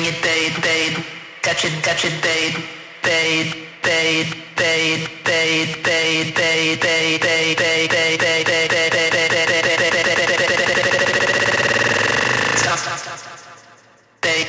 bring it, babe. Touch it, babe. Stop. Babe.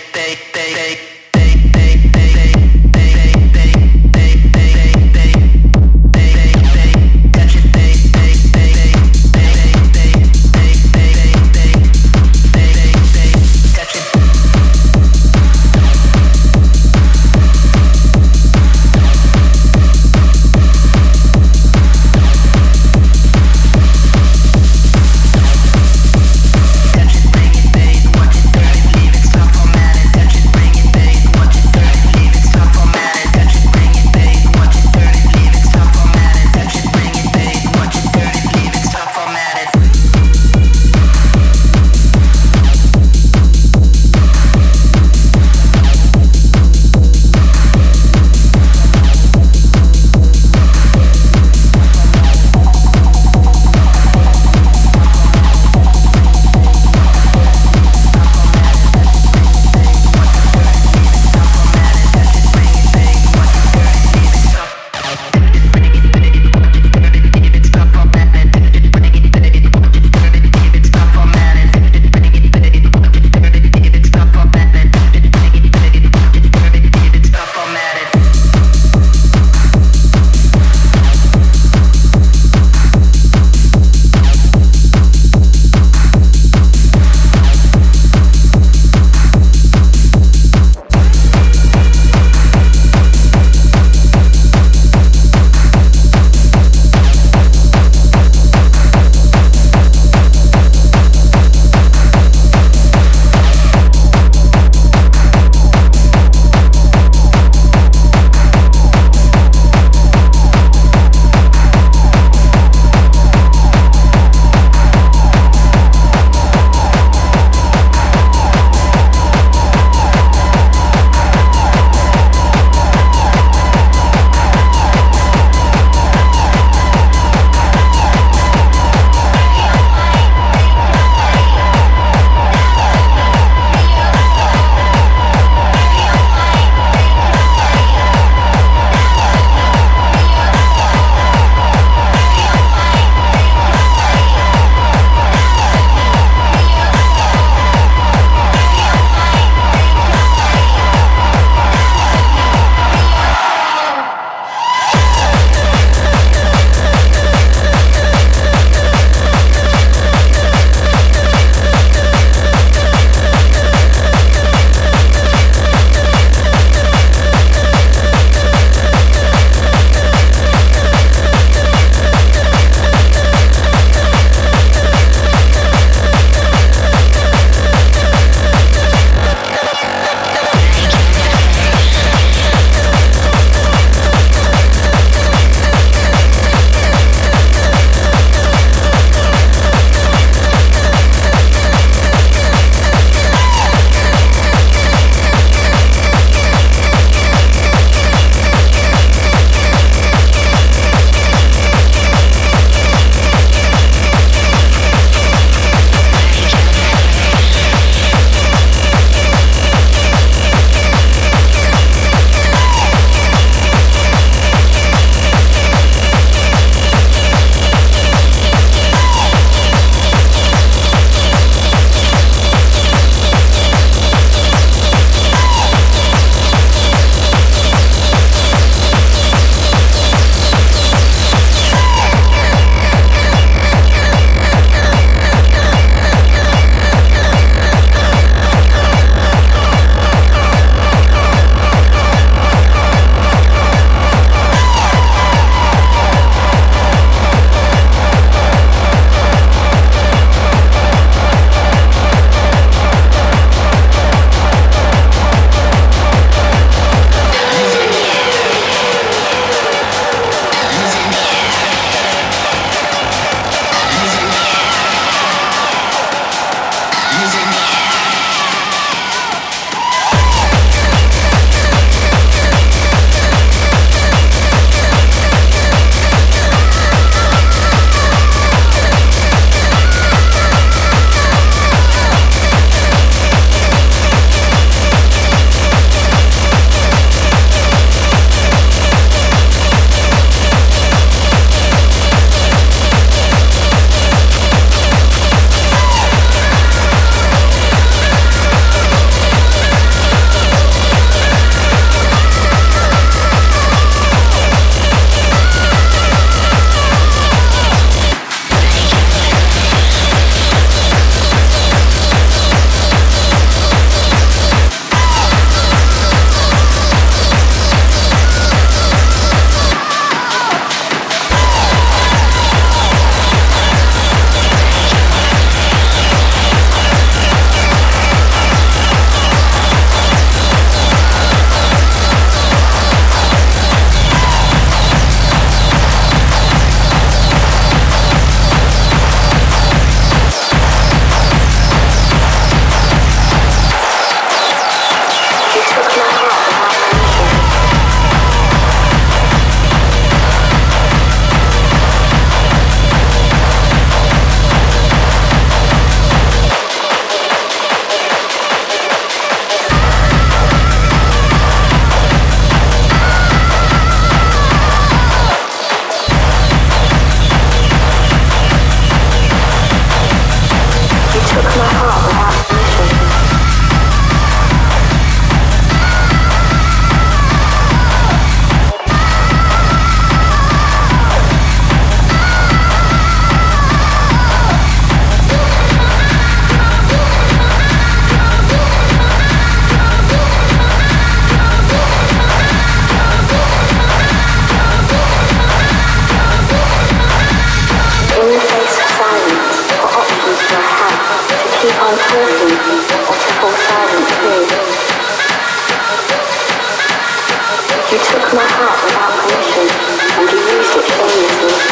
my heart without permission and you used it shamelessly,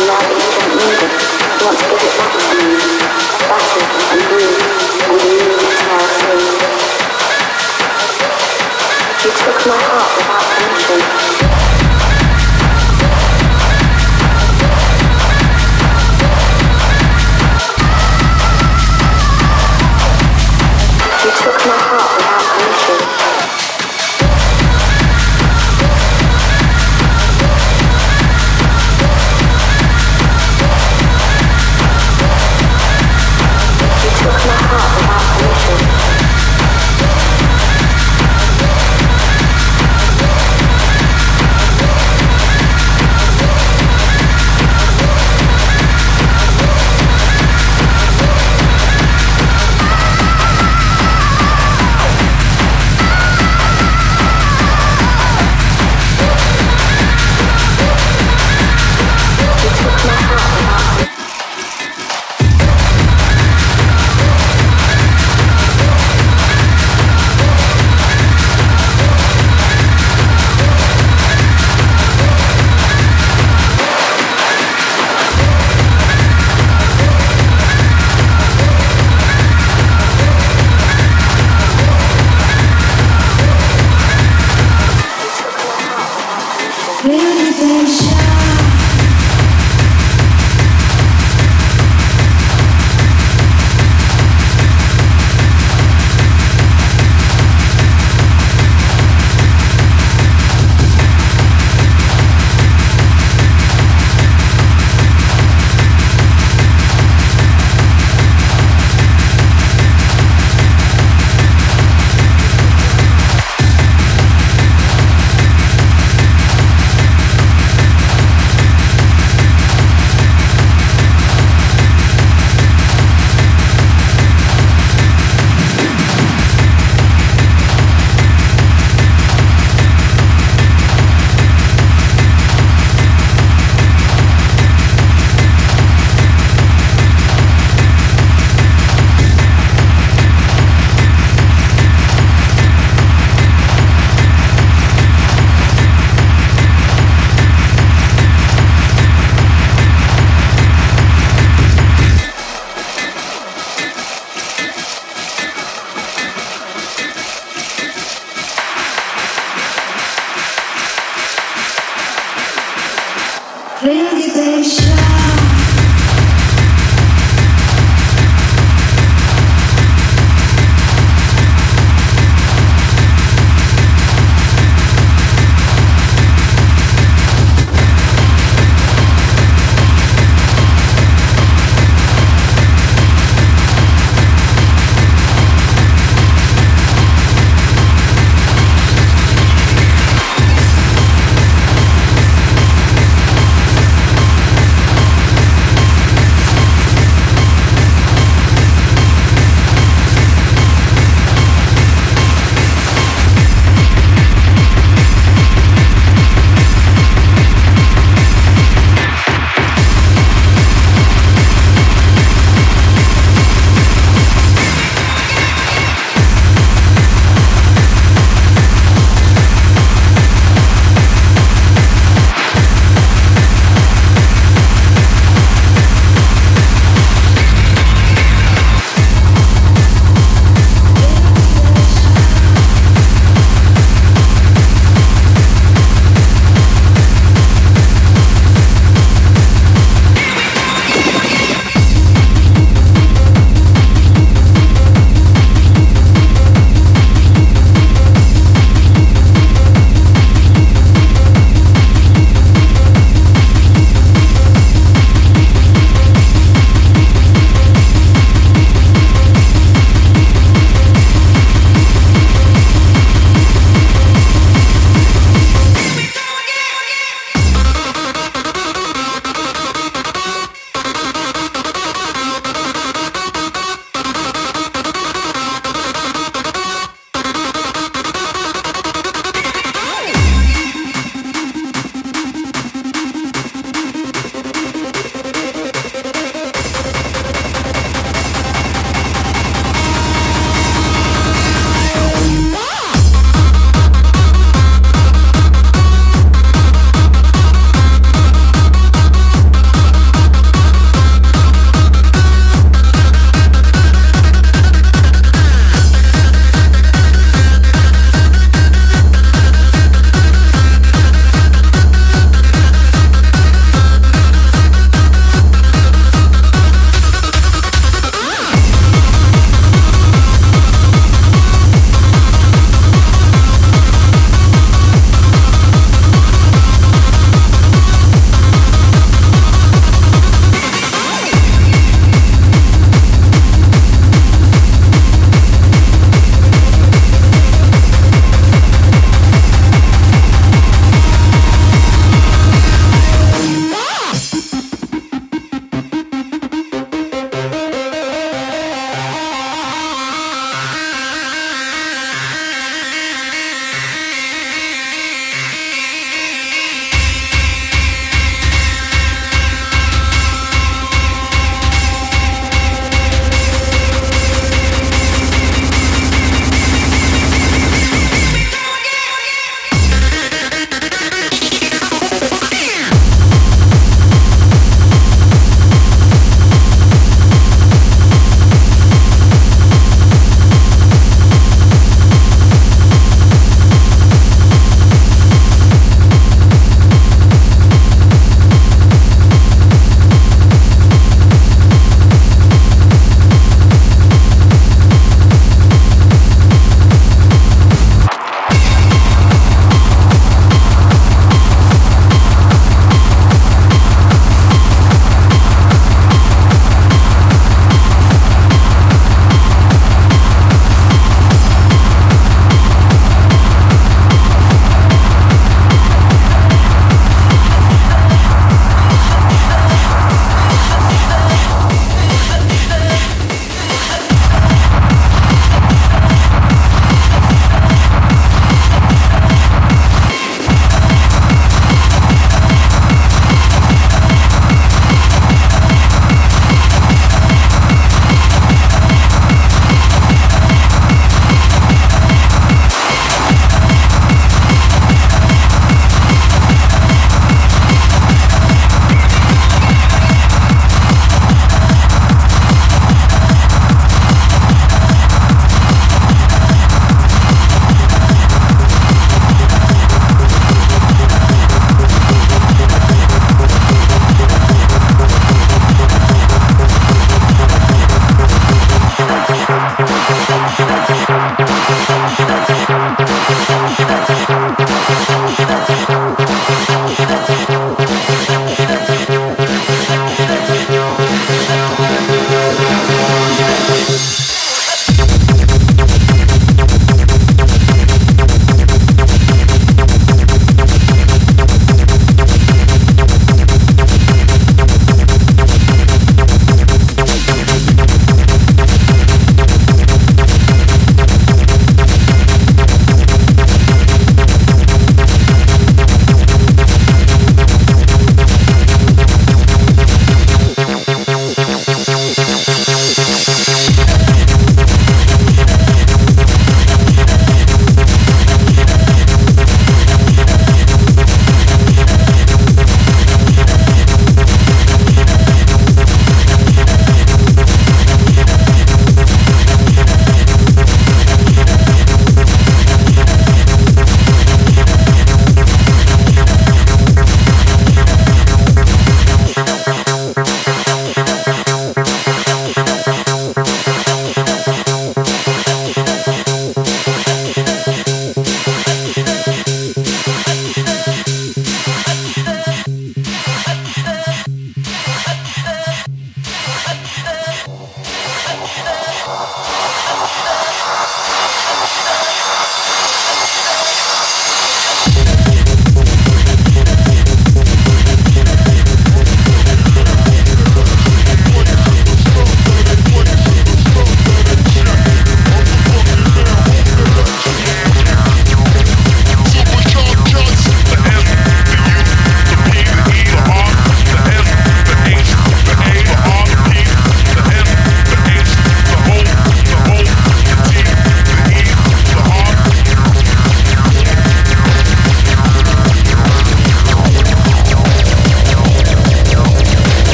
and now that you don't need it, you want to give it back to me, battered and bruised, and you need it now too. You took my heart without permission.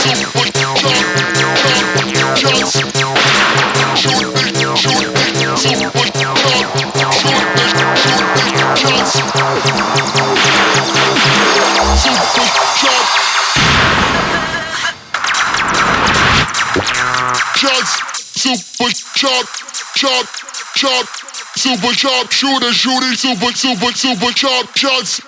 Super sharp shooter shooting super sharp shots.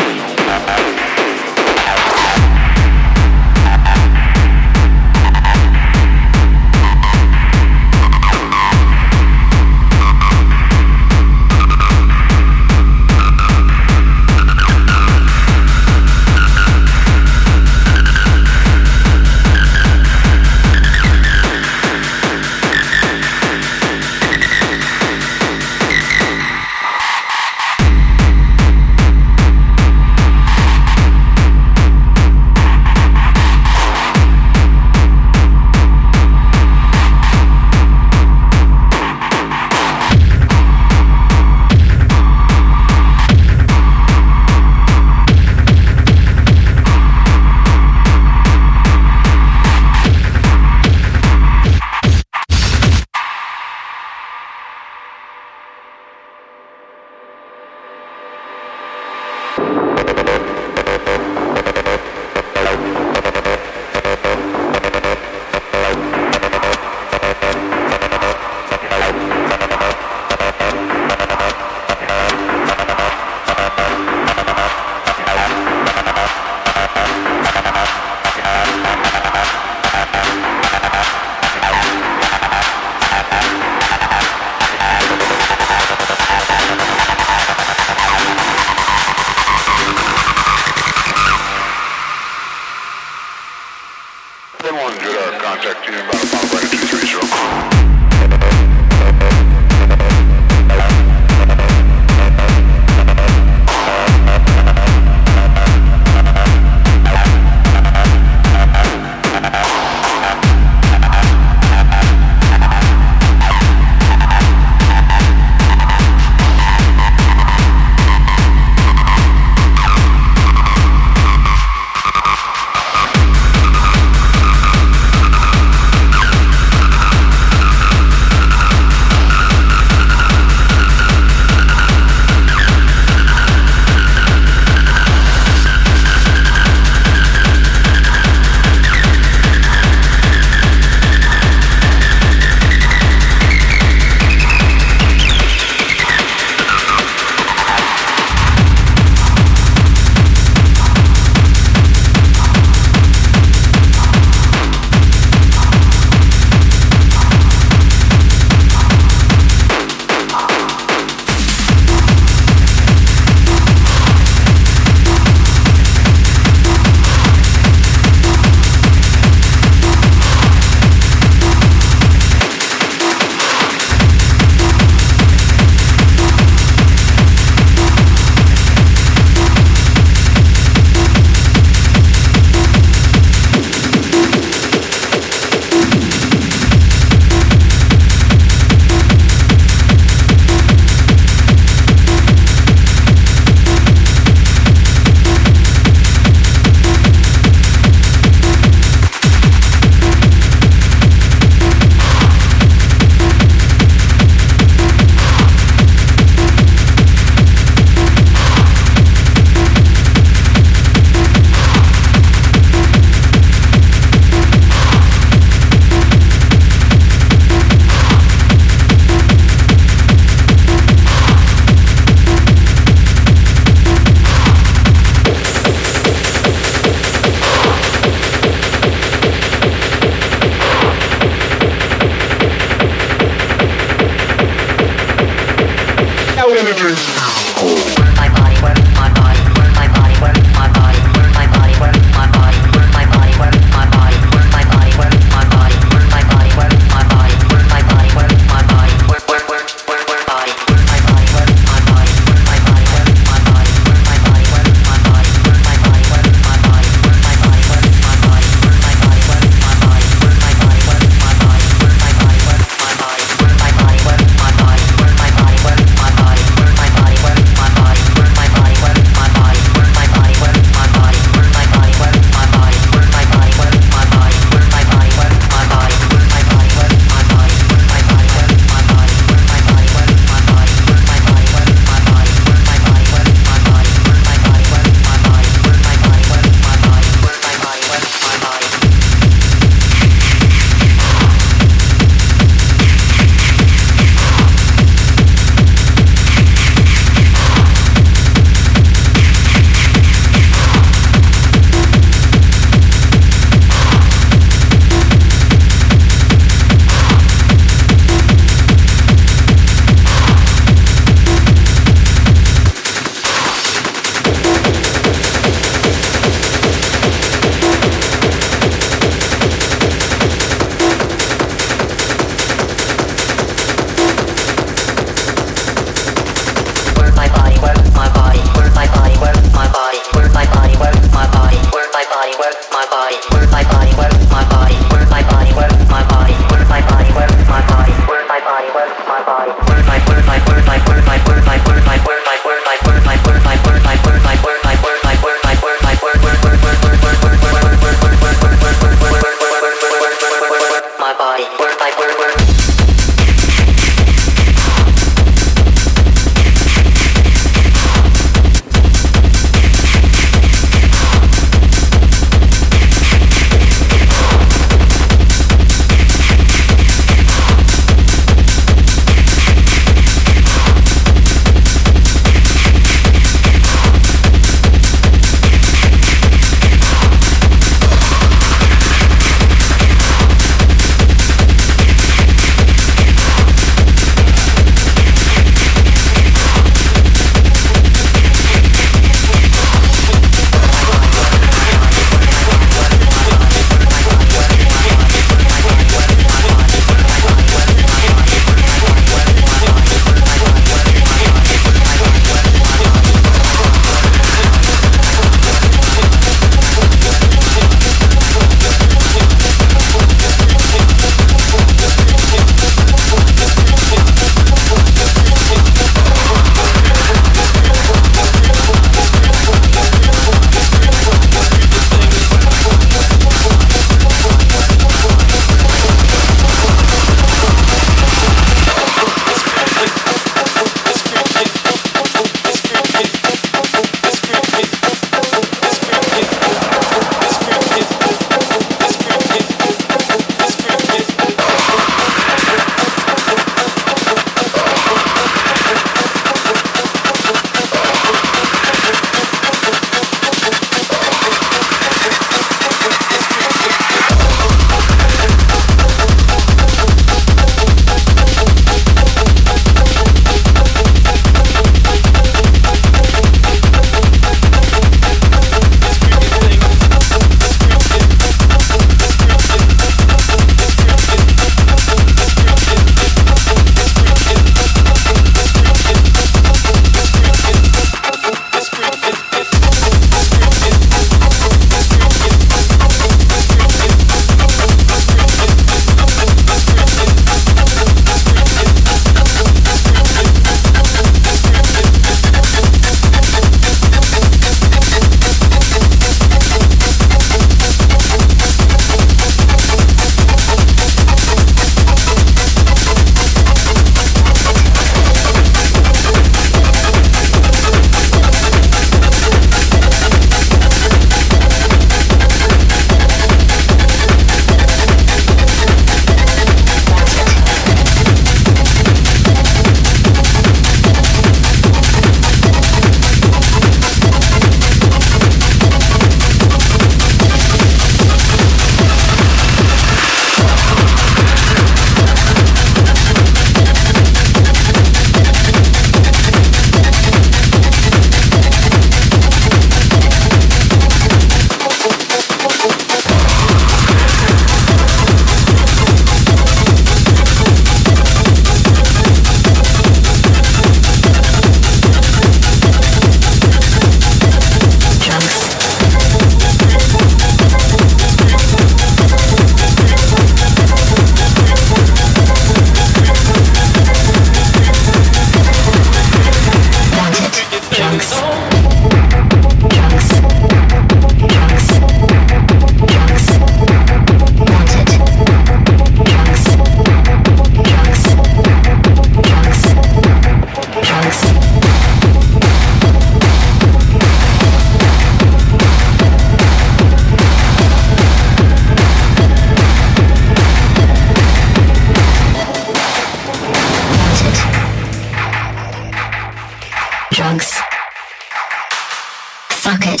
it.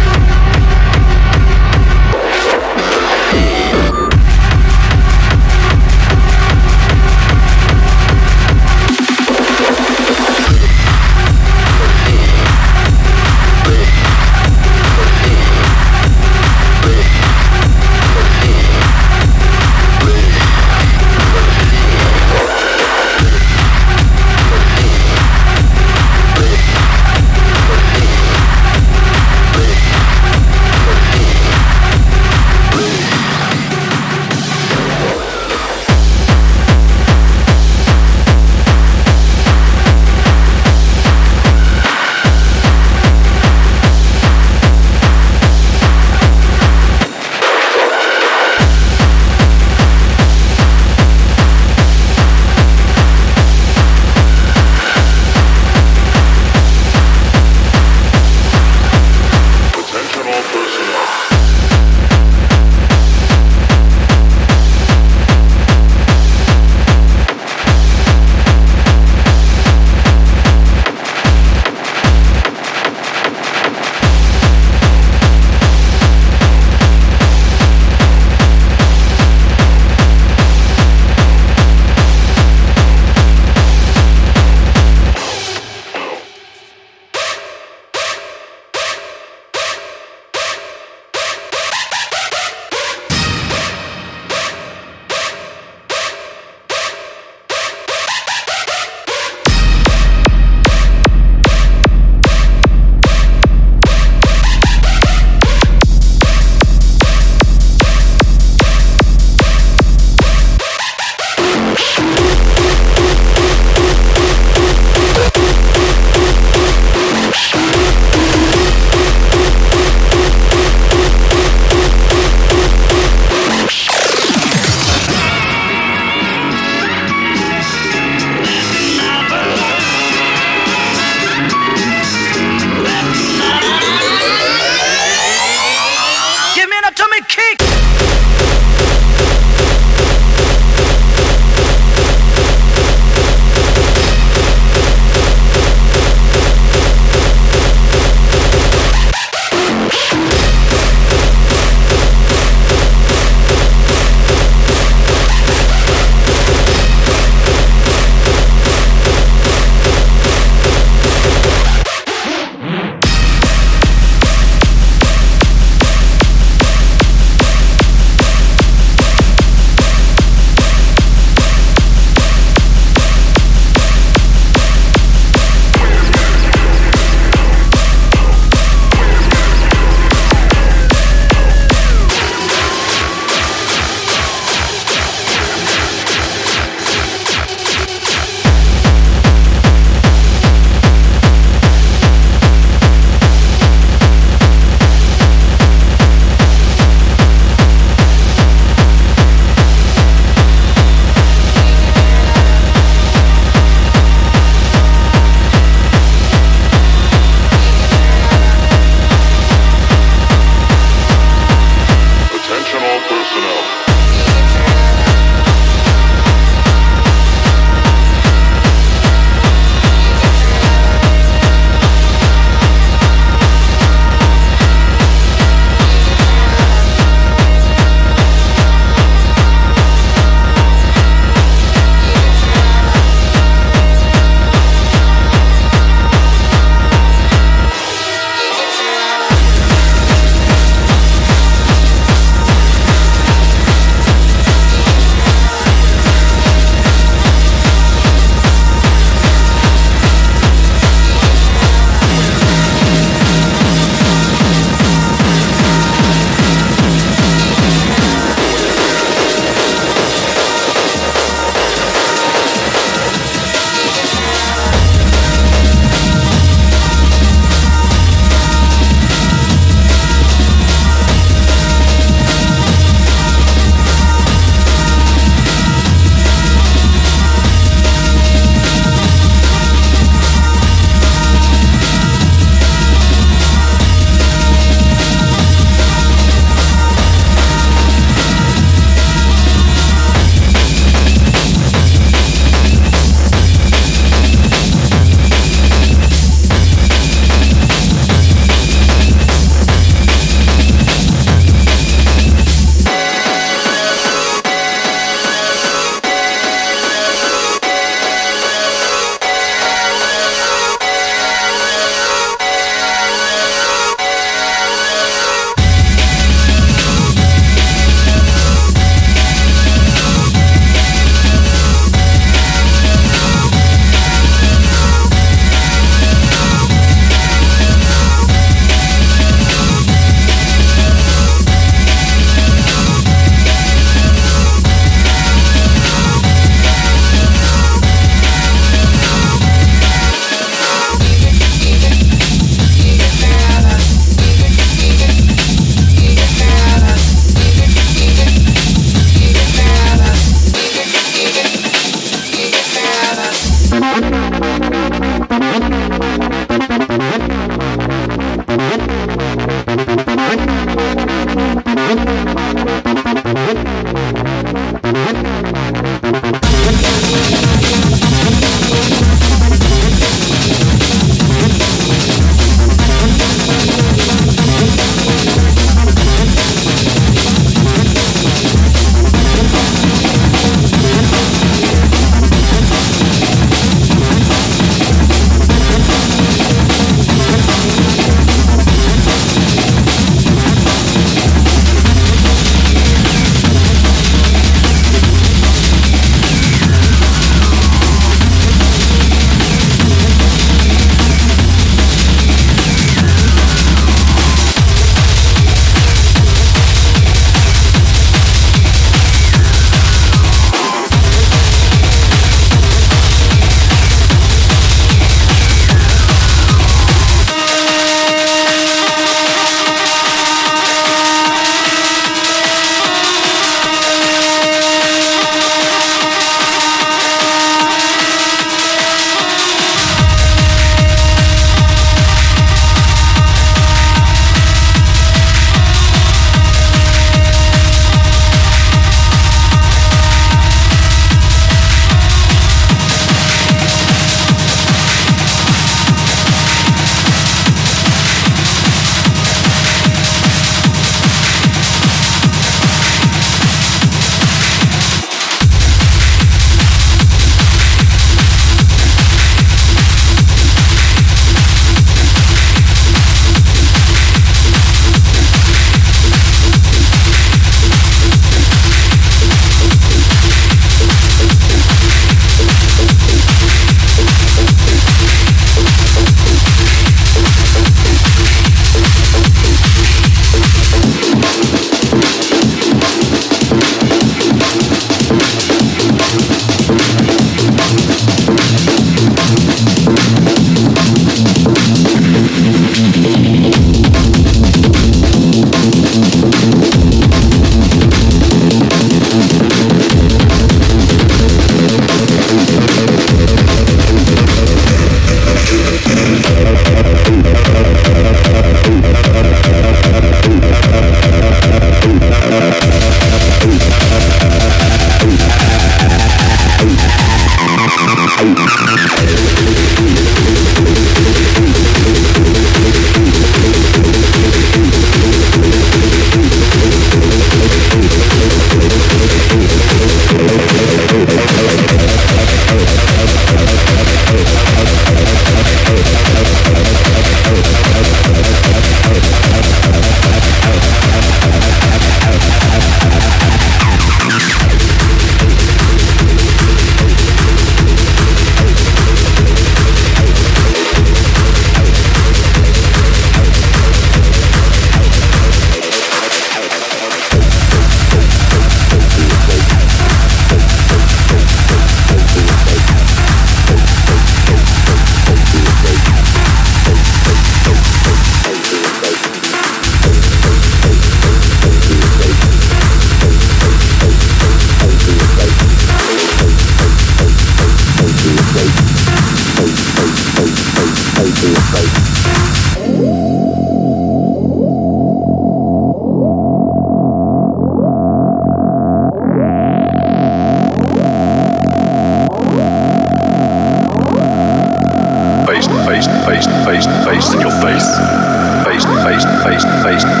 face in your face, face in your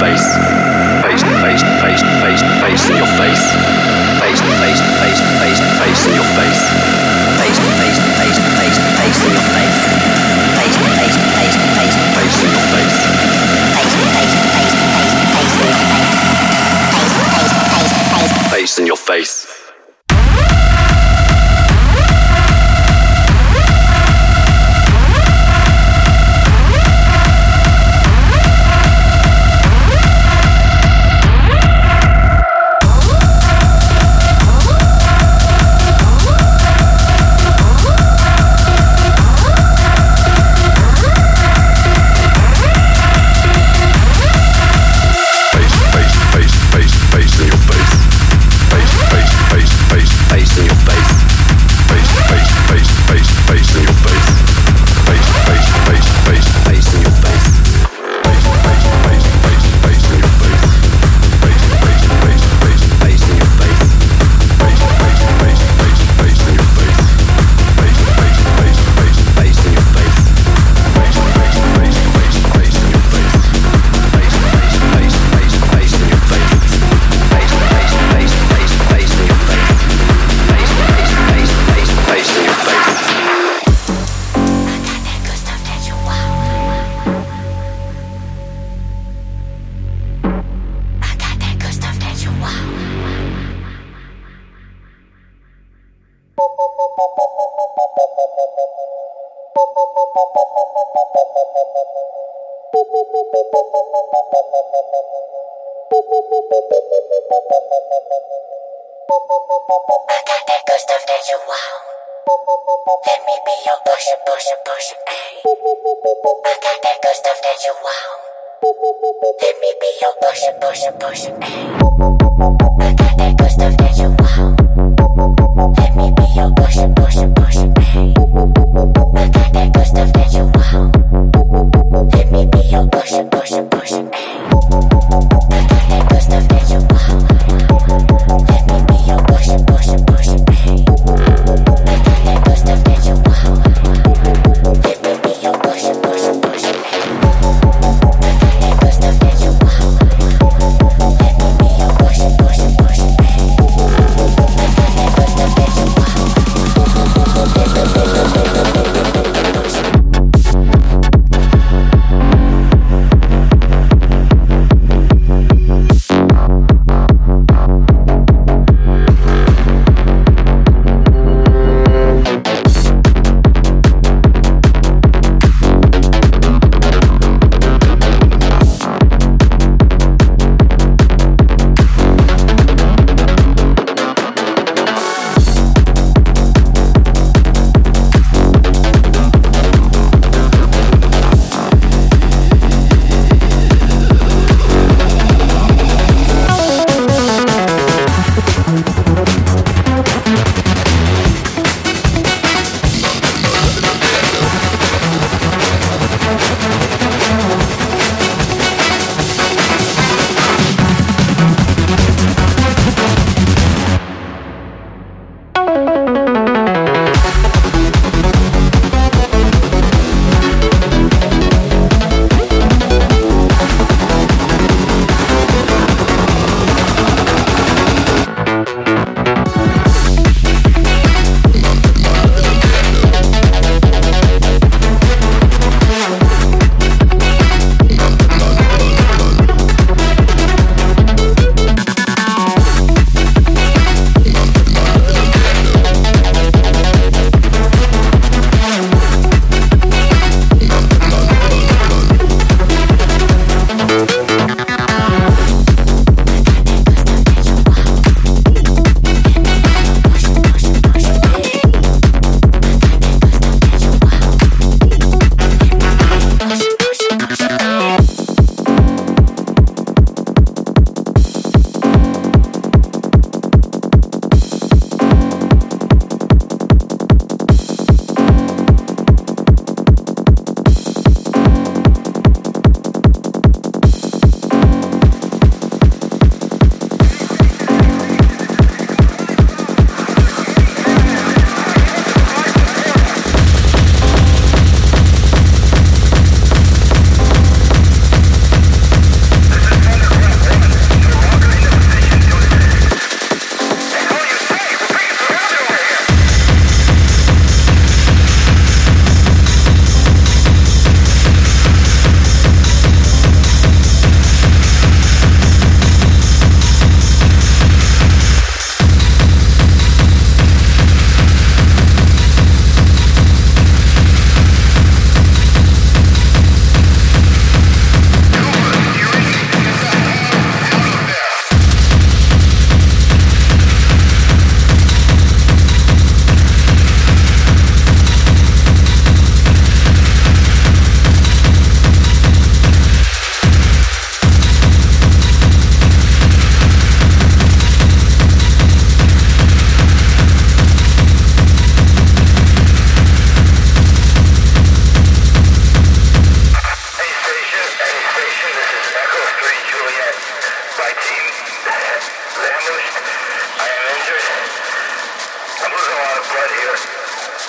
face, face in your face, face in your face, face in your face, face in your face.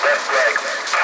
Left leg.